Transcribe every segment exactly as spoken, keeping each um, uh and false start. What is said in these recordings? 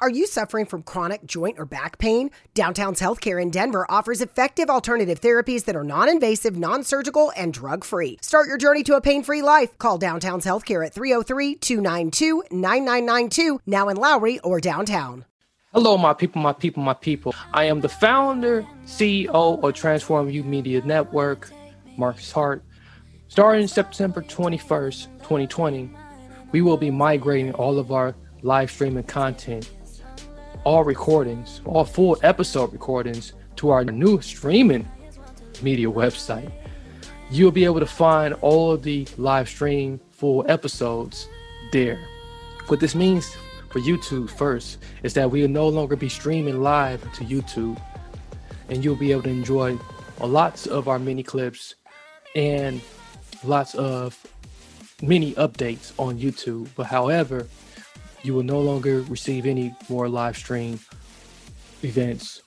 Are you suffering from chronic joint or back pain? Downtown's Healthcare in Denver offers effective alternative therapies that are non-invasive, non-surgical, and drug-free. Start your journey to a pain-free life. Call Downtown's Healthcare at three oh three, two nine two, nine nine nine two, now in Lowry or downtown. Hello, my people, my people, my people. I am the founder, C E O of Transform U Media Network, Marcus Hart. Starting September twenty-first, twenty twenty, we will be migrating all of our live streaming content, all recordings, all full episode recordings to our new streaming media website. You'll be able to find all of the live stream full episodes there. What this means for YouTube first is that we will no longer be streaming live to YouTube, and you'll be able to enjoy lots of our mini clips and lots of mini updates on YouTube. But however, you will no longer receive any more live stream events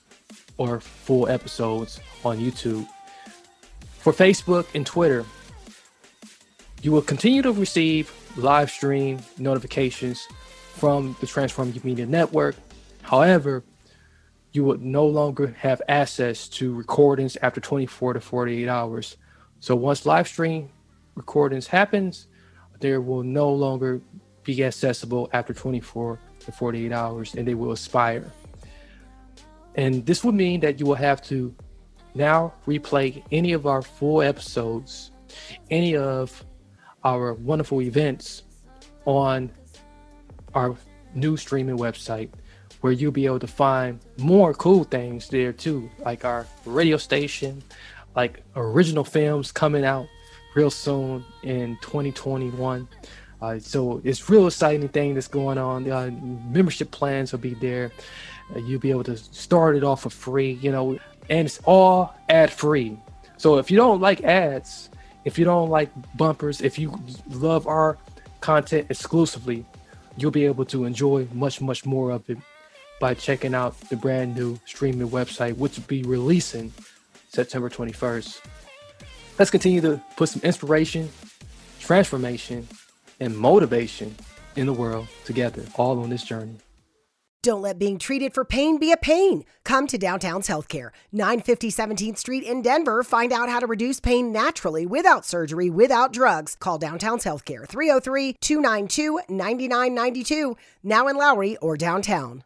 or full episodes on YouTube. For Facebook and Twitter, you will continue to receive live stream notifications from the Transform U Media Network. However, you will no longer have access to recordings after twenty-four to forty-eight hours. So once live stream recordings happens, there will no longer be accessible after twenty-four to forty-eight hours, and they will expire. And this would mean that you will have to now replay any of our full episodes, any of our wonderful events on our new streaming website, where you'll be able to find more cool things there too, like our radio station, like original films coming out real soon in twenty twenty-one. Uh, so it's real exciting thing that's going on. Uh, membership plans will be there. Uh, you'll be able to start it off for free, you know, and it's all ad free. So if you don't like ads, if you don't like bumpers, if you love our content exclusively, you'll be able to enjoy much, much more of it by checking out the brand new streaming website, which will be releasing September twenty-first. Let's continue to put some inspiration, transformation, and motivation in the world together, all on this journey. Don't let being treated for pain be a pain. Come to Downtown's Healthcare, nine fifty seventeenth Street in Denver. Find out how to reduce pain naturally, without surgery, without drugs. Call Downtown's Healthcare, three oh three, two nine two, nine nine nine two, now in Lowry or downtown.